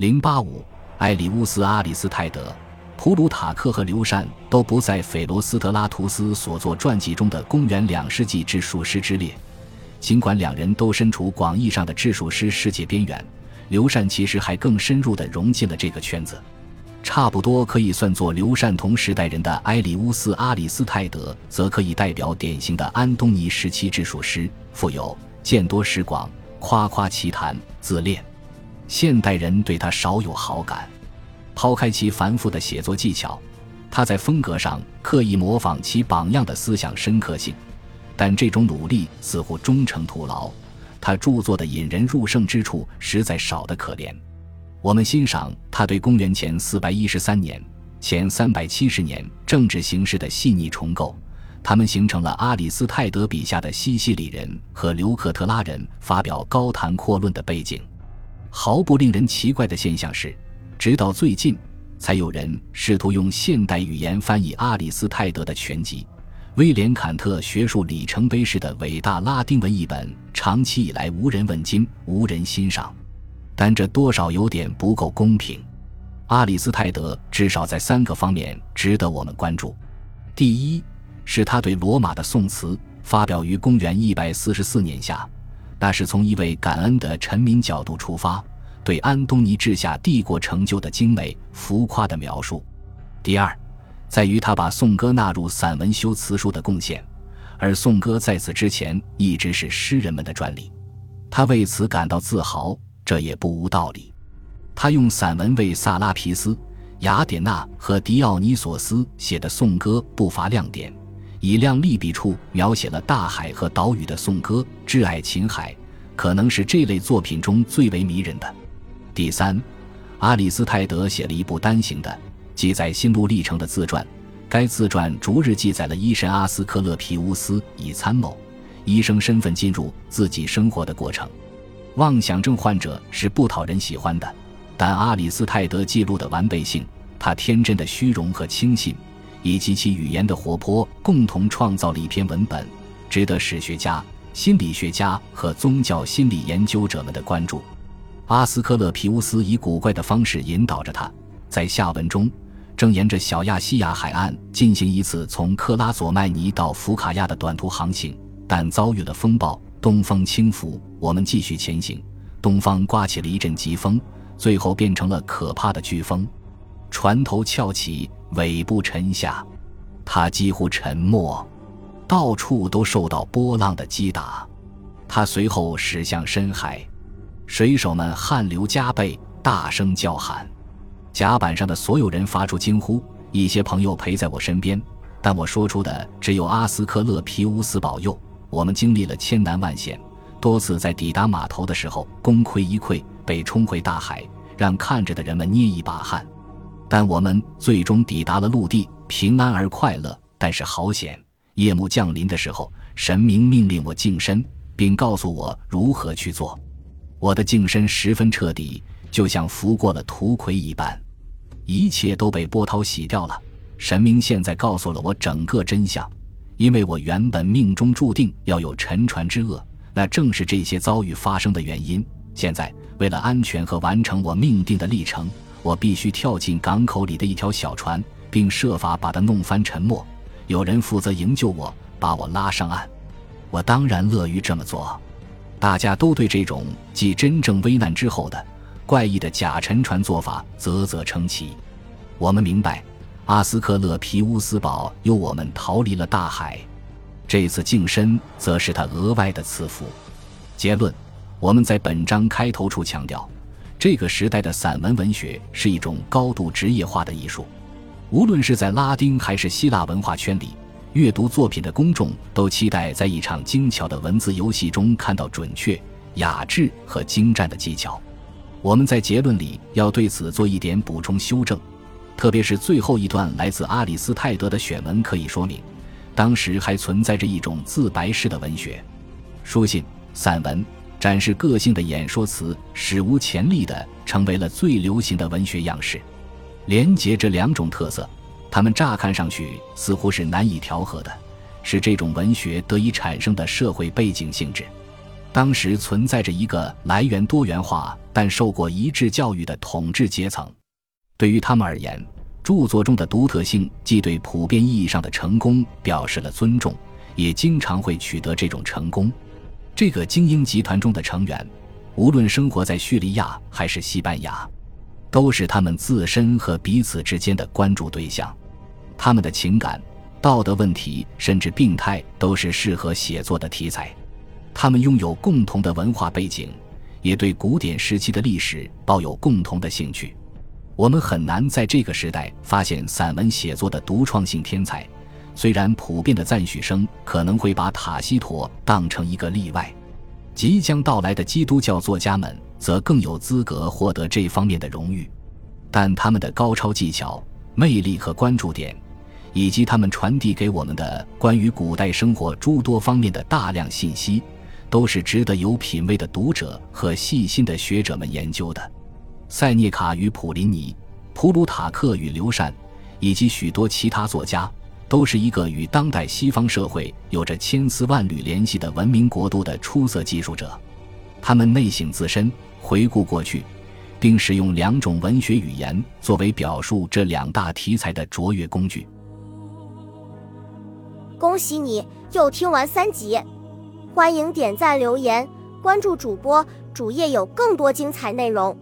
085，埃里乌斯·阿里斯泰德、普鲁塔克和刘善都不在斐罗斯特拉图斯所作传记中的公元2世纪治术师之列。尽管两人都身处广义上的治术师世界边缘，刘善其实还更深入地融进了这个圈子。差不多可以算作刘善同时代人的埃里乌斯·阿里斯泰德，则可以代表典型的安东尼时期治术师，富有见多识广、夸夸其谈、自恋。现代人对他少有好感。抛开其繁复的写作技巧，他在风格上刻意模仿其榜样的思想深刻性，但这种努力似乎终成徒劳，他著作的引人入胜之处实在少得可怜。我们欣赏他对公元前413年、前370年政治形势的细腻重构，他们形成了阿里斯泰德笔下的西西里人和留克特拉人发表高谈阔论的背景。毫不令人奇怪的现象是，直到最近才有人试图用现代语言翻译阿里斯泰德的全集。威廉·坎特学术里程碑式的伟大拉丁文译本长期以来无人问津，无人欣赏，但这多少有点不够公平。阿里斯泰德至少在3个方面值得我们关注。第一，是他对罗马的宋词，发表于公元144年夏，那是从一位感恩的臣民角度出发，对安东尼治下帝国成就的精美浮夸的描述。第二，在于他把颂歌纳入散文修辞术的贡献，而颂歌在此之前一直是诗人们的专利，他为此感到自豪，这也不无道理。他用散文为萨拉皮斯、雅典娜和狄奥尼索斯写的颂歌不乏亮点，以亮丽笔触描写了大海和岛屿的颂歌《挚爱琴海》可能是这类作品中最为迷人的。第三，阿里斯泰德写了一部单行的记载心路历程的自传，该自传逐日记载了医神阿斯克勒皮乌斯以参谋医生身份进入自己生活的过程。妄想症患者是不讨人喜欢的，但阿里斯泰德记录的完备性，他天真的虚荣和轻信，以及其语言的活泼，共同创造了一篇文本，值得史学家、心理学家和宗教心理研究者们的关注。阿斯克勒皮乌斯以古怪的方式引导着他，在下文中正沿着小亚细亚海岸进行一次从克拉佐麦尼到福卡亚的短途航行，但遭遇了风暴，东风轻拂，我们继续前行，东方刮起了一阵疾风，最后变成了可怕的飓风，船头翘起，尾部沉下，它几乎沉没，到处都受到波浪的击打，它随后驶向深海，水手们汗流浃背，大声叫喊，甲板上的所有人发出惊呼，一些朋友陪在我身边，但我说出的只有阿斯克勒皮乌斯保佑。我们经历了千难万险，多次在抵达码头的时候功亏一篑，被冲回大海，让看着的人们捏一把汗，但我们最终抵达了陆地，平安而快乐。但是好险，夜幕降临的时候，神明命令我净身，并告诉我如何去做。我的净身十分彻底，就像拂过了土葵一般，一切都被波涛洗掉了。神明现在告诉了我整个真相，因为我原本命中注定要有沉船之厄，那正是这些遭遇发生的原因。现在为了安全和完成我命定的历程，我必须跳进港口里的一条小船，并设法把它弄翻沉没，有人负责营救我，把我拉上岸。我当然乐于这么做。大家都对这种继真正危难之后的怪异的假沉船做法啧啧称奇。我们明白，阿斯克勒皮乌斯堡由我们逃离了大海，这次净身则是他额外的赐福。结论，我们在本章开头处强调，这个时代的散文文学是一种高度职业化的艺术，无论是在拉丁还是希腊文化圈里，阅读作品的公众都期待在一场精巧的文字游戏中看到准确、雅致和精湛的技巧。我们在结论里要对此做一点补充修正，特别是最后一段来自阿里斯泰德的选文可以说明，当时还存在着一种自白式的文学，书信、散文、展示个性的演说词史无前例地成为了最流行的文学样式。连结这两种特色，它们乍看上去似乎是难以调和的，是这种文学得以产生的社会背景性质。当时存在着一个来源多元化但受过一致教育的统治阶层。对于他们而言，著作中的独特性既对普遍意义上的成功表示了尊重，也经常会取得这种成功。这个精英集团中的成员，无论生活在叙利亚还是西班牙，都是他们自身和彼此之间的关注对象。他们的情感、道德问题甚至病态都是适合写作的题材。他们拥有共同的文化背景，也对古典时期的历史抱有共同的兴趣。我们很难在这个时代发现散文写作的独创性天才，虽然普遍的赞许声可能会把塔西佗当成一个例外。即将到来的基督教作家们则更有资格获得这方面的荣誉，但他们的高超技巧、魅力和关注点，以及他们传递给我们的关于古代生活诸多方面的大量信息，都是值得有品味的读者和细心的学者们研究的。塞涅卡与普林尼、普鲁塔克与刘禅，以及许多其他作家，都是一个与当代西方社会有着千丝万缕联系的文明国度的出色技术者。他们内省自身，回顾过去，并使用两种文学语言作为表述这两大题材的卓越工具。恭喜你又听完3集，欢迎点赞留言，关注主播，主页有更多精彩内容。